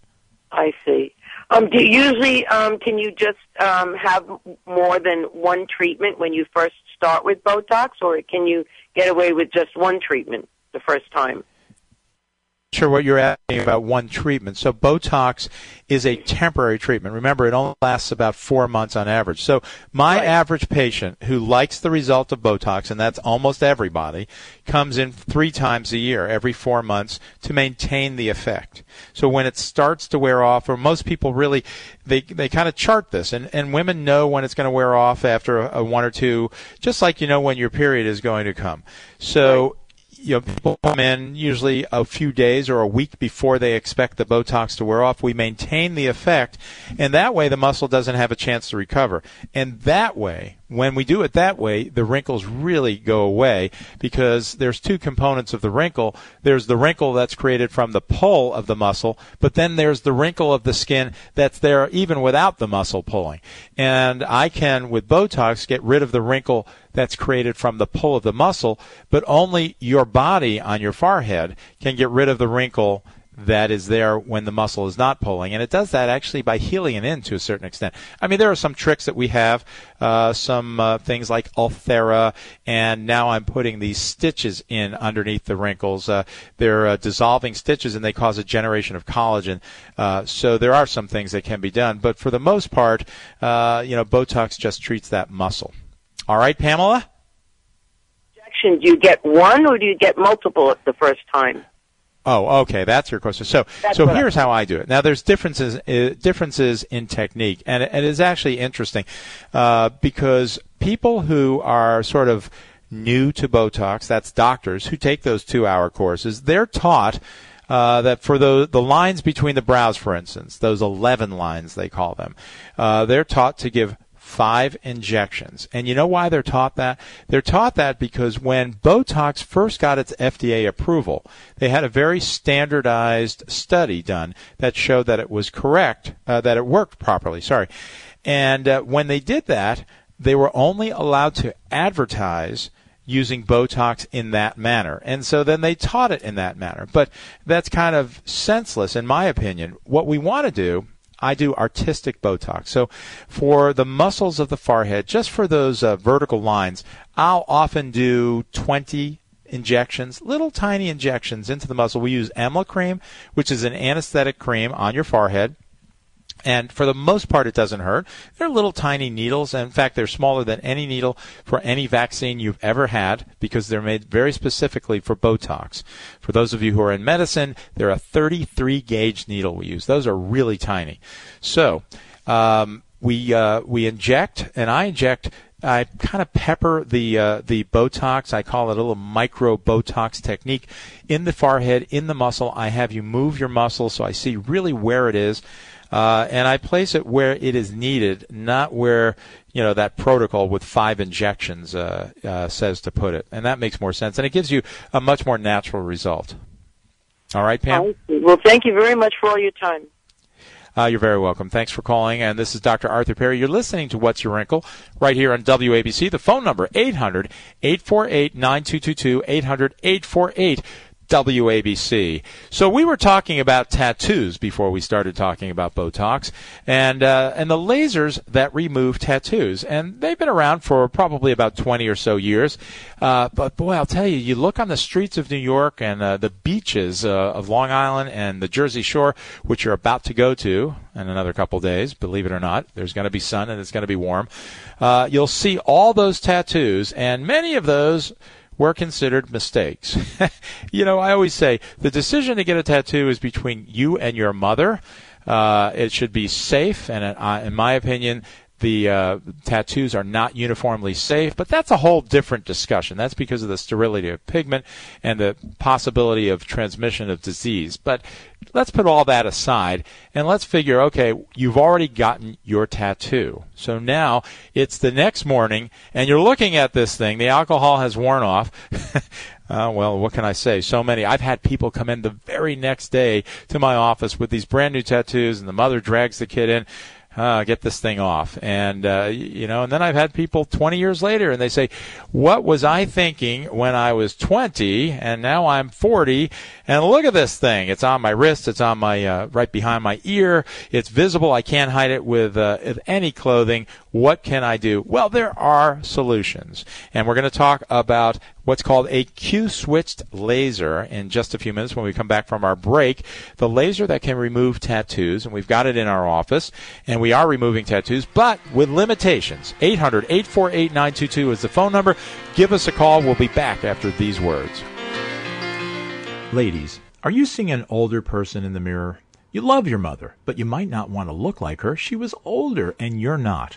I see. Do you usually, can you just have more than one treatment when you first start with Botox, or can you get away with just one treatment the first time? Sure, what you're asking about one treatment. So Botox is a temporary treatment. Remember, it only lasts about 4 months on average. So my average patient who likes the result of Botox, and that's almost everybody, comes in 3 times a year, every 4 months, to maintain the effect. So when it starts to wear off, or most people really, they kind of chart this, and women know when it's going to wear off after a 1 or 2, just like you know when your period is going to come. So you know, people come in usually a few days or a week before they expect the Botox to wear off. We maintain the effect, and that way the muscle doesn't have a chance to recover. And that way, when we do it that way, the wrinkles really go away, because there's 2 components of the wrinkle. There's the wrinkle that's created from the pull of the muscle, but then there's the wrinkle of the skin that's there even without the muscle pulling. And I can, with Botox, get rid of the wrinkle that's created from the pull of the muscle, but only your body on your forehead can get rid of the wrinkle that is there when the muscle is not pulling. And it does that actually by healing it in to a certain extent. I mean, there are some tricks that we have, some things like Ulthera, and now I'm putting these stitches in underneath the wrinkles. They're dissolving stitches, and they cause a generation of collagen. So there are some things that can be done. But for the most part, you know, Botox just treats that muscle. All right, Pamela? Injection, do you get one or do you get multiple at the first time? Oh, okay, that's your question. So here's how I do it. Now, there's differences in technique, and it is actually interesting because people who are sort of new to Botox, that's doctors who take those 2-hour courses, they're taught that for the lines between the brows, for instance, those 11 lines they call them, they're taught to give 5 injections. And you know why they're taught that? They're taught that because when Botox first got its FDA approval, they had a very standardized study done that showed that it was correct, that it worked properly. And when they did that, they were only allowed to advertise using Botox in that manner. And so then they taught it in that manner. But that's kind of senseless, in my opinion. What we want to do, I do artistic Botox. So for the muscles of the forehead, just for those vertical lines, I'll often do 20 injections, little tiny injections into the muscle. We use Emla cream, which is an anesthetic cream on your forehead. And for the most part, it doesn't hurt. They're little tiny needles. In fact, they're smaller than any needle for any vaccine you've ever had because they're made very specifically for Botox. For those of you who are in medicine, they're a 33-gauge needle we use. Those are really tiny. So we inject, and I kind of pepper the Botox. I call it a little micro Botox technique in the forehead, in the muscle. I have you move your muscle so I see really where it is. And I place it where it is needed, not where, you know, that protocol with 5 injections says to put it. And that makes more sense. And it gives you a much more natural result. All right, Pam? Well, thank you very much for all your time. You're very welcome. Thanks for calling. And this is Dr. Arthur Perry. You're listening to What's Your Wrinkle right here on WABC. The phone number, 800-848-9222, 800-848-9222. WABC. So we were talking about tattoos before we started talking about Botox and the lasers that remove tattoos. And they've been around for probably about 20 or so years. But boy, I'll tell you, you look on the streets of New York and the beaches of Long Island and the Jersey Shore, which you're about to go to in another couple days, believe it or not. There's going to be sun and it's going to be warm. You'll see all those tattoos, and many of those were considered mistakes. You know, I always say the decision to get a tattoo is between you and your mother. It should be safe, and in my opinion, the tattoos are not uniformly safe, but that's a whole different discussion. That's because of the sterility of pigment and the possibility of transmission of disease. But let's put all that aside, and let's figure, okay, you've already gotten your tattoo. So now it's the next morning, and you're looking at this thing. The alcohol has worn off. Well, what can I say? So many. I've had people come in the very next day to my office with these brand-new tattoos, and the mother drags the kid in. Get this thing off. And, you know, and then I've had people 20 years later and they say, what was I thinking when I was 20 and now I'm 40 and look at this thing. It's on my wrist. It's on my, right behind my ear. It's visible. I can't hide it with any clothing. What can I do? Well, there are solutions. And we're going to talk about what's called a Q-switched laser in just a few minutes when we come back from our break. The laser that can remove tattoos, and we've got it in our office, and we are removing tattoos, but with limitations. 800-848-922 is the phone number. Give us a call. We'll be back after these words. Ladies, are you seeing an older person in the mirror? You love your mother, but you might not want to look like her. She was older, and you're not.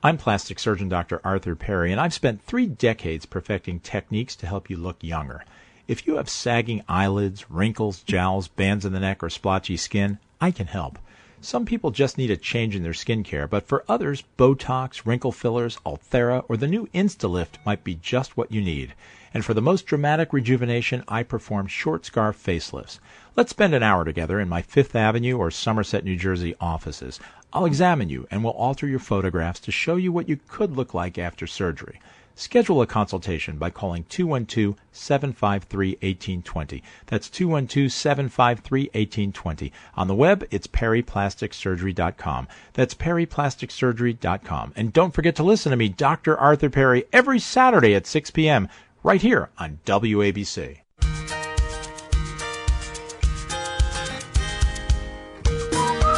I'm plastic surgeon Dr. Arthur Perry, and I've spent 3 decades perfecting techniques to help you look younger. If you have sagging eyelids, wrinkles, jowls, bands in the neck, or splotchy skin, I can help. Some people just need a change in their skincare, but for others, Botox, wrinkle fillers, Ulthera, or the new InstaLift might be just what you need. And for the most dramatic rejuvenation, I perform short scarf facelifts. Let's spend an hour together in my 5th Avenue or Somerset, New Jersey offices. I'll examine you and will alter your photographs to show you what you could look like after surgery. Schedule a consultation by calling 212-753-1820. That's 212-753-1820. On the web, it's perryplasticsurgery.com. That's perryplasticsurgery.com. And don't forget to listen to me, Dr. Arthur Perry, every Saturday at 6 p.m. right here on WABC.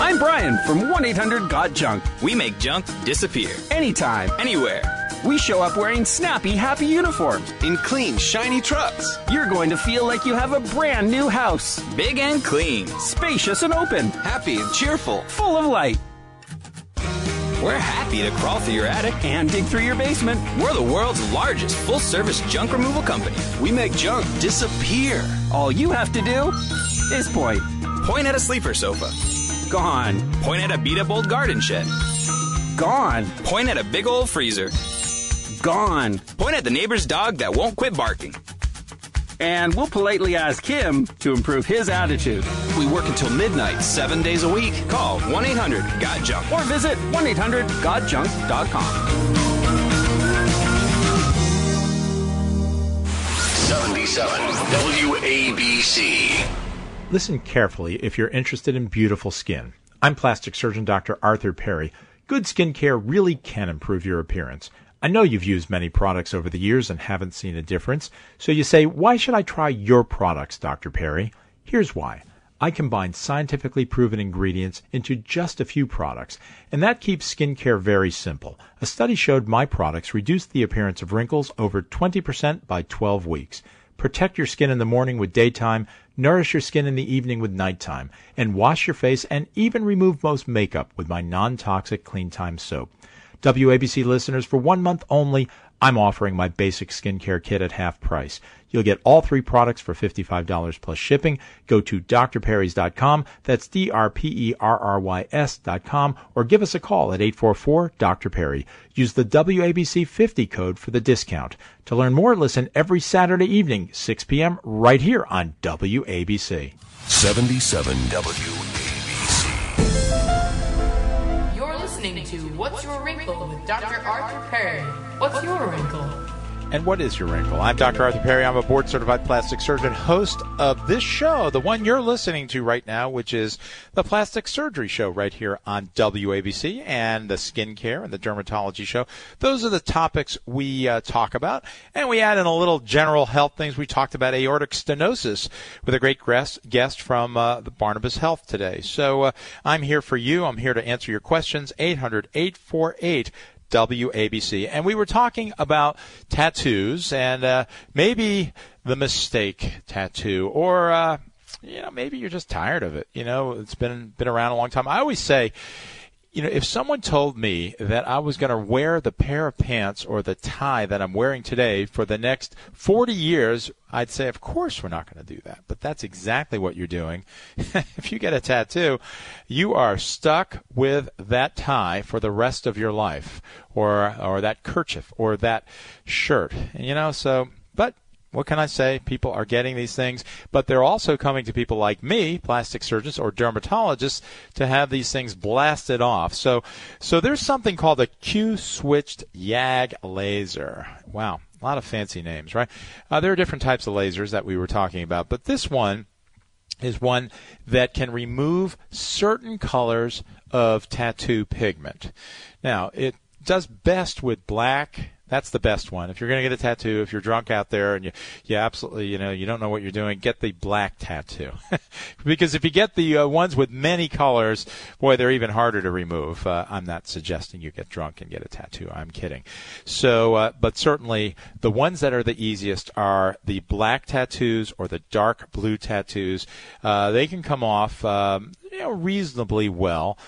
I'm Brian from 1-800-GOT-JUNK. We make junk disappear. Anytime, anywhere. We show up wearing snappy, happy uniforms. In clean, shiny trucks. You're going to feel like you have a brand new house. Big and clean. Spacious and open. Happy and cheerful. Full of light. We're happy to crawl through your attic and dig through your basement. We're the world's largest full-service junk removal company. We make junk disappear. All you have to do is point. Point at a sleeper sofa. Gone. Point at a beat-up old garden shed. Gone. Point at a big old freezer. Gone. Point at the neighbor's dog that won't quit barking. And we'll politely ask him to improve his attitude. We work until midnight, 7 days a week. Call 1-800-GOT-JUNK or visit 1-800-GOT-JUNK.com. 937 WABC. Listen carefully if you're interested in beautiful skin. I'm plastic surgeon Dr. Arthur Perry. Good skin care really can improve your appearance. I know you've used many products over the years and haven't seen a difference, so you say, why should I try your products, Dr. Perry? Here's why. I combine scientifically proven ingredients into just a few products, and that keeps skincare very simple. A study showed my products reduced the appearance of wrinkles over 20% by 12 weeks. Protect your skin in the morning with daytime, nourish your skin in the evening with nighttime, and wash your face and even remove most makeup with my non-toxic Clean Time soap. WABC listeners, for 1 month only, I'm offering my basic skincare kit at half price. You'll get all three products for $55 plus shipping. Go to drperrys.com, that's drperrys.com, or give us a call at 844-DOCTOR-PERRY. Use the WABC50 code for the discount. To learn more, listen every Saturday evening, 6 p.m., right here on WABC. 77 WABC. You're listening to What's Your Wrinkle with Dr. Arthur Perry. What's your wrinkle? And what is your wrinkle? I'm Dr. Arthur Perry. I'm a board-certified plastic surgeon, host of this show, the one you're listening to right now, which is the Plastic Surgery Show right here on WABC, and the skincare and the dermatology show. Those are the topics we talk about, and we add in a little general health things. We talked about aortic stenosis with a great guest from the Barnabas Health today. So I'm here for you. I'm here to answer your questions, 800-848 WABC. And we were talking about tattoos and maybe the mistake tattoo, or maybe you're just tired of it. You know, it's been around a long time. I always say, you know, if someone told me that I was going to wear the pair of pants or the tie that I'm wearing today for the next 40 years, I'd say, of course, we're not going to do that. But that's exactly what you're doing. If you get a tattoo, you are stuck with that tie for the rest of your life, or that kerchief or that shirt. And, you know, so, but what can I say? People are getting these things, but they're also coming to people like me, plastic surgeons or dermatologists, to have these things blasted off. So there's something called a Q-switched YAG laser. Wow, a lot of fancy names, right? There are different types of lasers that we were talking about, but this one is one that can remove certain colors of tattoo pigment. Now, it does best with black. That's the best one. If you're going to get a tattoo, if you're drunk out there and you absolutely, you know, you don't know what you're doing, get the black tattoo. Because if you get the ones with many colors, boy, they're even harder to remove. I'm not suggesting you get drunk and get a tattoo. I'm kidding. So, but certainly the ones that are the easiest are the black tattoos or the dark blue tattoos. They can come off, reasonably well.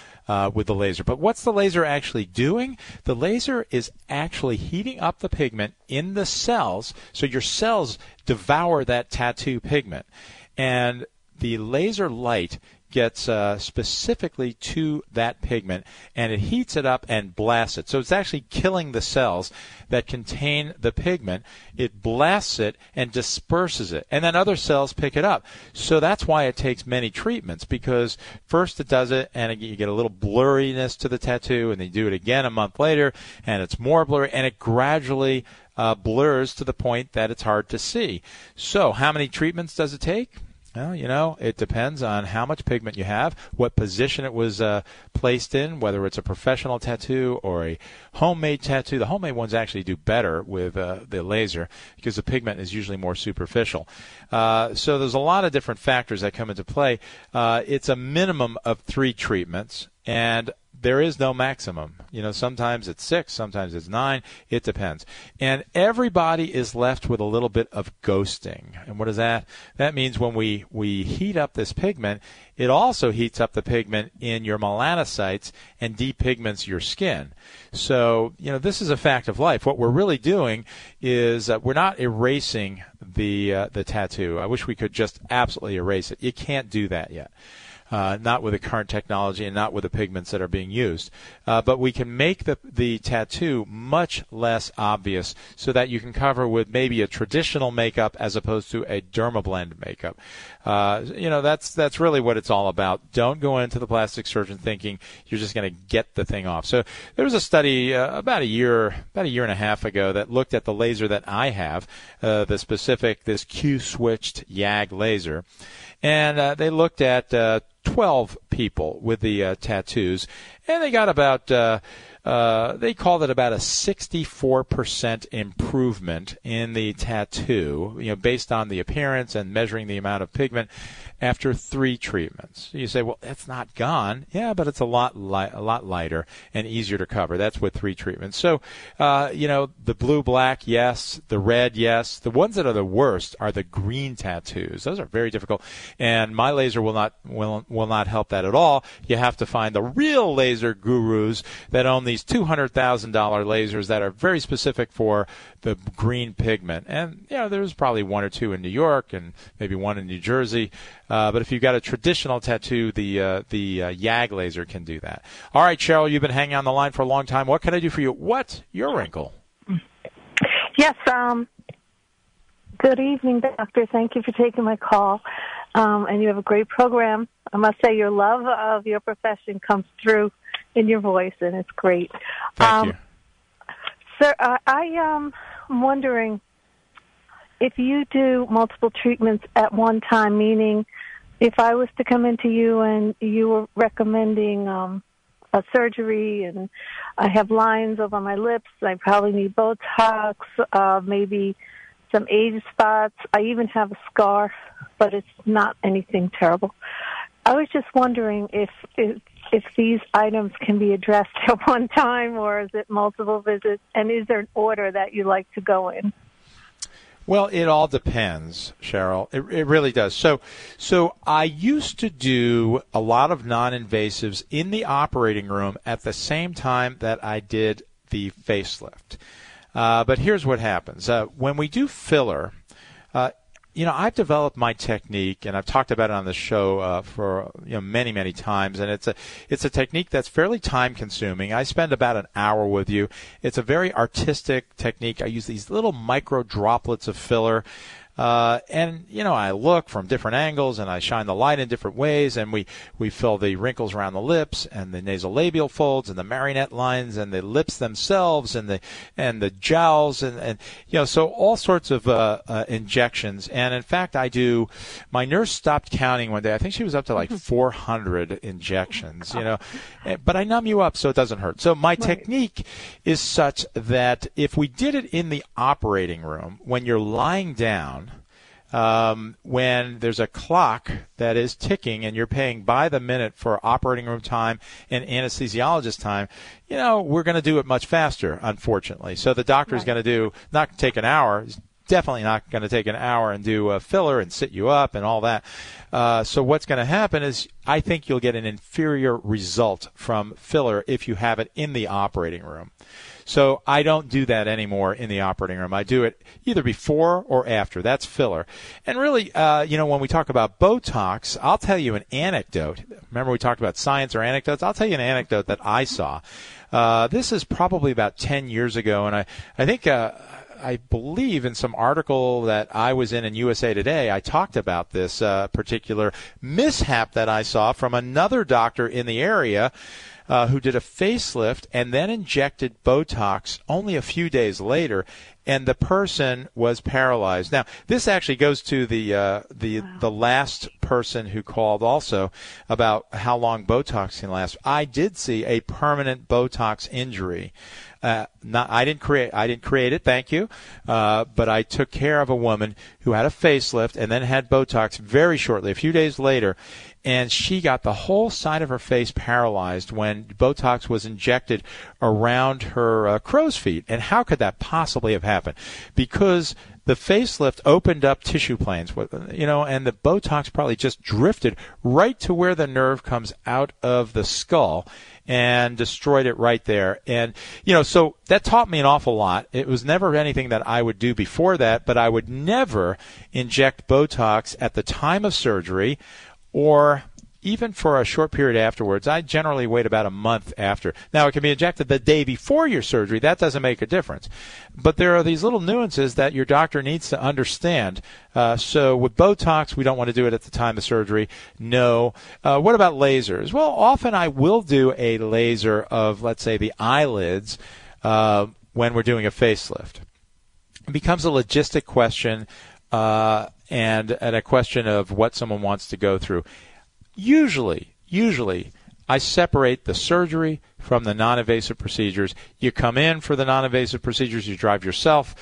With the laser. But what's the laser actually doing? The laser is actually heating up the pigment in the cells, so your cells devour that tattoo pigment. And the laser light gets specifically to that pigment, and it heats it up and blasts it. So it's actually killing the cells that contain the pigment. It blasts it and disperses it, and then other cells pick it up. So that's why it takes many treatments, because first it does it, and you get a little blurriness to the tattoo, and they do it again a month later, and it's more blurry, and it gradually blurs to the point that it's hard to see. So how many treatments does it take? Well, you know, it depends on how much pigment you have, what position it was placed in, whether it's a professional tattoo or a homemade tattoo. The homemade ones actually do better with the laser, because the pigment is usually more superficial. So there's a lot of different factors that come into play. It's a minimum of 3 treatments, and there is no maximum. You know, sometimes it's 6, sometimes it's 9. It depends. And everybody is left with a little bit of ghosting. And what is that? That means when we heat up this pigment, it also heats up the pigment in your melanocytes and depigments your skin. So, you know, this is a fact of life. What we're really doing is we're not erasing the tattoo. I wish we could just absolutely erase it. You can't do that yet. not with the current technology and not with the pigments that are being used. But we can make the tattoo much less obvious so that you can cover with maybe a traditional makeup as opposed to a dermablend makeup. You know, that's really what it's all about. Don't go into the plastic surgeon thinking you're just going to get the thing off. So there was a study about a year and a half ago that looked at the laser that I have, this Q-switched YAG laser, and they looked at 12 people with the tattoos, and they got about they called it about a 64% improvement in the tattoo, you know, based on the appearance and measuring the amount of pigment after 3 treatments. You say, well, that's not gone. Yeah, but it's a lot lighter and easier to cover. That's with 3 treatments. So, you know, the blue, black, yes. The red, yes. The ones that are the worst are the green tattoos. Those are very difficult, and my laser will not help that at all. You have to find the real laser gurus that own these $200,000 lasers that are very specific for the green pigment. And, you know, there's probably 1 or 2 in New York and maybe 1 in New Jersey. But if you've got a traditional tattoo, the YAG laser can do that. All right, Cheryl, you've been hanging on the line for a long time. What can I do for you? What's your wrinkle? Yes. Good evening, Doctor. Thank you for taking my call. And you have a great program. I must say your love of your profession comes through in your voice, and it's great. Thank you. Sir, I'm wondering if you do multiple treatments at one time, meaning if I was to come into you and you were recommending a surgery and I have lines over my lips, I probably need Botox, maybe some age spots. I even have a scar, but it's not anything terrible. I was just wondering if these items can be addressed at one time, or is it multiple visits, and is there an order that you like to go in? Well, it all depends, Cheryl. It really does. So I used to do a lot of non-invasives in the operating room at the same time that I did the facelift. But here's what happens. When we do filler, you know, I've developed my technique, and I've talked about it on the show for many, many times. And it's a technique that's fairly time-consuming. I spend about an hour with you. It's a very artistic technique. I use these little micro droplets of filler. And, you know, I look from different angles, and I shine the light in different ways, and we fill the wrinkles around the lips and the nasolabial folds and the marionette lines and the lips themselves and the jowls and you know, so all sorts of injections. And, in fact, my nurse stopped counting one day. I think she was up to like 400 injections, you know. But I numb you up so it doesn't hurt. So my technique is such that if we did it in the operating room, when you're lying down, when there's a clock that is ticking and you're paying by the minute for operating room time and anesthesiologist time, you know, we're going to do it much faster, unfortunately. So the doctor is going to not take an hour. He's definitely not going to take an hour and do a filler and sit you up and all that. So what's going to happen is I think you'll get an inferior result from filler if you have it in the operating room. So I don't do that anymore in the operating room. I do it either before or after. That's filler. And really, you know, when we talk about Botox, I'll tell you an anecdote. Remember we talked about science or anecdotes? I'll tell you an anecdote that I saw. This is probably about 10 years ago, and I think I believe in some article that I was in USA Today, I talked about this particular mishap that I saw from another doctor in the area who did a facelift and then injected Botox only a few days later, and the person was paralyzed. Now, this actually goes to the last person who called also about how long Botox can last. I did see a permanent Botox injury. I didn't create it. Thank you. But I took care of a woman who had a facelift and then had Botox very shortly, a few days later, and she got the whole side of her face paralyzed when Botox was injected around her crow's feet. And how could that possibly have happened? Because the facelift opened up tissue planes, you know, and the Botox probably just drifted right to where the nerve comes out of the skull and destroyed it right there. And, you know, so that taught me an awful lot. It was never anything that I would do before that, but I would never inject Botox at the time of surgery or even for a short period afterwards. I generally wait about a month after. Now, it can be injected the day before your surgery. That doesn't make a difference. But there are these little nuances that your doctor needs to understand. So with Botox, we don't want to do it at the time of surgery. No. What about lasers? Well, often I will do a laser of, let's say, the eyelids when we're doing a facelift. It becomes a logistic question and a question of what someone wants to go through. Usually, I separate the surgery from the non-invasive procedures. You come in for the non-invasive procedures, you drive yourself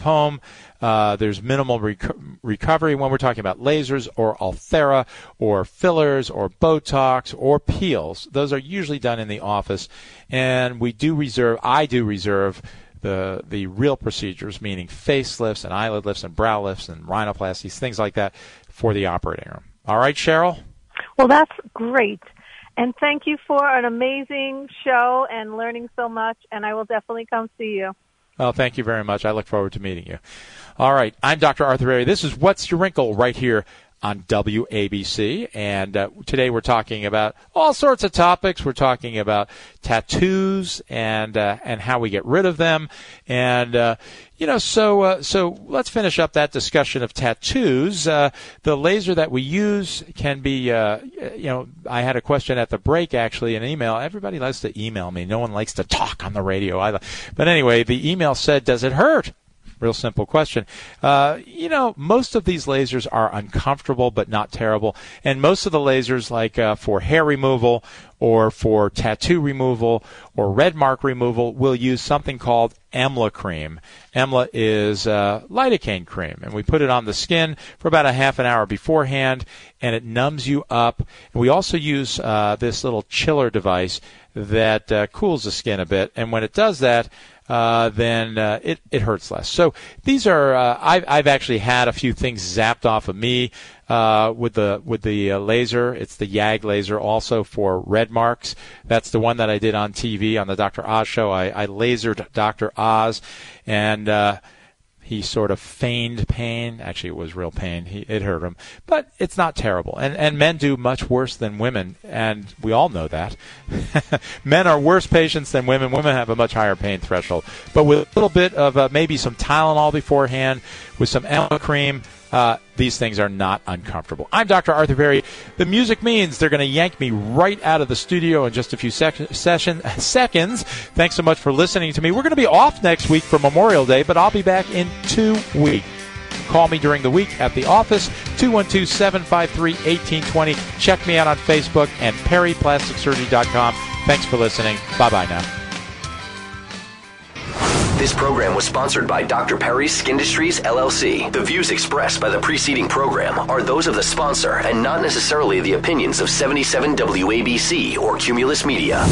home. There's minimal recovery when we're talking about lasers or Ulthera or fillers or Botox or peels. Those are usually done in the office, and I do reserve the real procedures, meaning facelifts and eyelid lifts and brow lifts and rhinoplasties, things like that, for the operating room. All right, Cheryl? Well, that's great. And thank you for an amazing show and learning so much, and I will definitely come see you. Well, thank you very much. I look forward to meeting you. All right, I'm Dr. Arthur Perry. This is What's Your Wrinkle right here on WABC, and today we're talking about all sorts of topics. We're talking about tattoos and how we get rid of them, and so let's finish up that discussion of tattoos. The laser that we use can be, I had a question at the break, actually, an email. Everybody likes to email me. No one likes to talk on the radio. But anyway, the email said, does it hurt? Real simple question. Most of these lasers are uncomfortable but not terrible. And most of the lasers, like for hair removal or for tattoo removal or red mark removal, will use something called Emla cream. Emla is lidocaine cream, and we put it on the skin for about a half an hour beforehand, and it numbs you up. And we also use this little chiller device that cools the skin a bit, and when it does that, then it hurts less. So these are I've actually had a few things zapped off of me with the laser. It's the YAG laser also for red marks. That's the one that I did on TV on the Dr. Oz show. I lasered Dr. Oz, and he sort of feigned pain. Actually, it was real pain. It hurt him, but it's not terrible. And men do much worse than women, and we all know that. Men are worse patients than women. Women have a much higher pain threshold. But with a little bit of maybe some Tylenol beforehand, with some Emla cream, these things are not uncomfortable. I'm Dr. Arthur Perry. The music means they're going to yank me right out of the studio in just a few seconds. Thanks so much for listening to me. We're going to be off next week for Memorial Day, but I'll be back in 2 weeks. Call me during the week at the office, 212-753-1820. Check me out on Facebook and perryplasticsurgery.com. Thanks for listening. Bye-bye now. This program was sponsored by Dr. Perry's Skin Industries, LLC. The views expressed by the preceding program are those of the sponsor and not necessarily the opinions of 77 WABC or Cumulus Media.